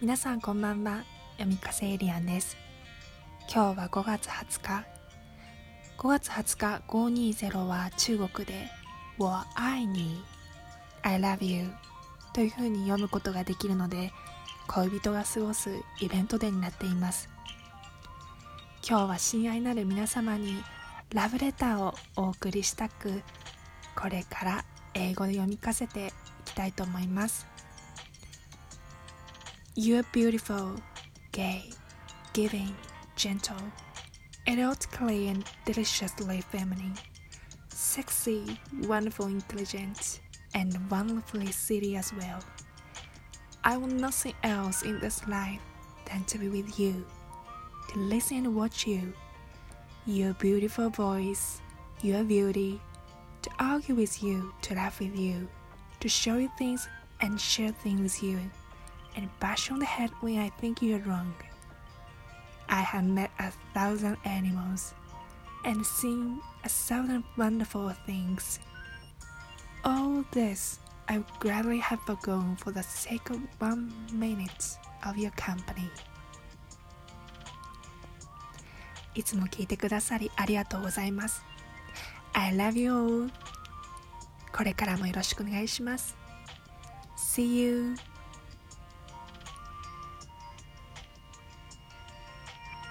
皆さんこんばんは、読み風エリアンです。今日は5月20日。5月20日520は中国で我愛你、I love you というふうに読むことができるので、恋人が過ごすイベントデーになっています。今日は親愛なる皆様にラブレターをお送りしたく、これから英語で読み聞かせていきたいと思います。You're beautiful, gay, giving, gentle, erotically and deliciously feminine, sexy, wonderful, intelligent, and wonderfully silly as well. I want nothing else in this life than to be with you, to listen and watch you, your beautiful voice, your beauty, to argue with you, to laugh with you, to show you things and share things with you.And bash on the head when I think you're wrong. I have met 1,000 animals and seen 1,000 wonderful things. All this I would gladly have forgone for the sake of 1 minute of your company. いつも聞いてくださりありがとうございます。I love you all. これからもよろしくお願いします。See you.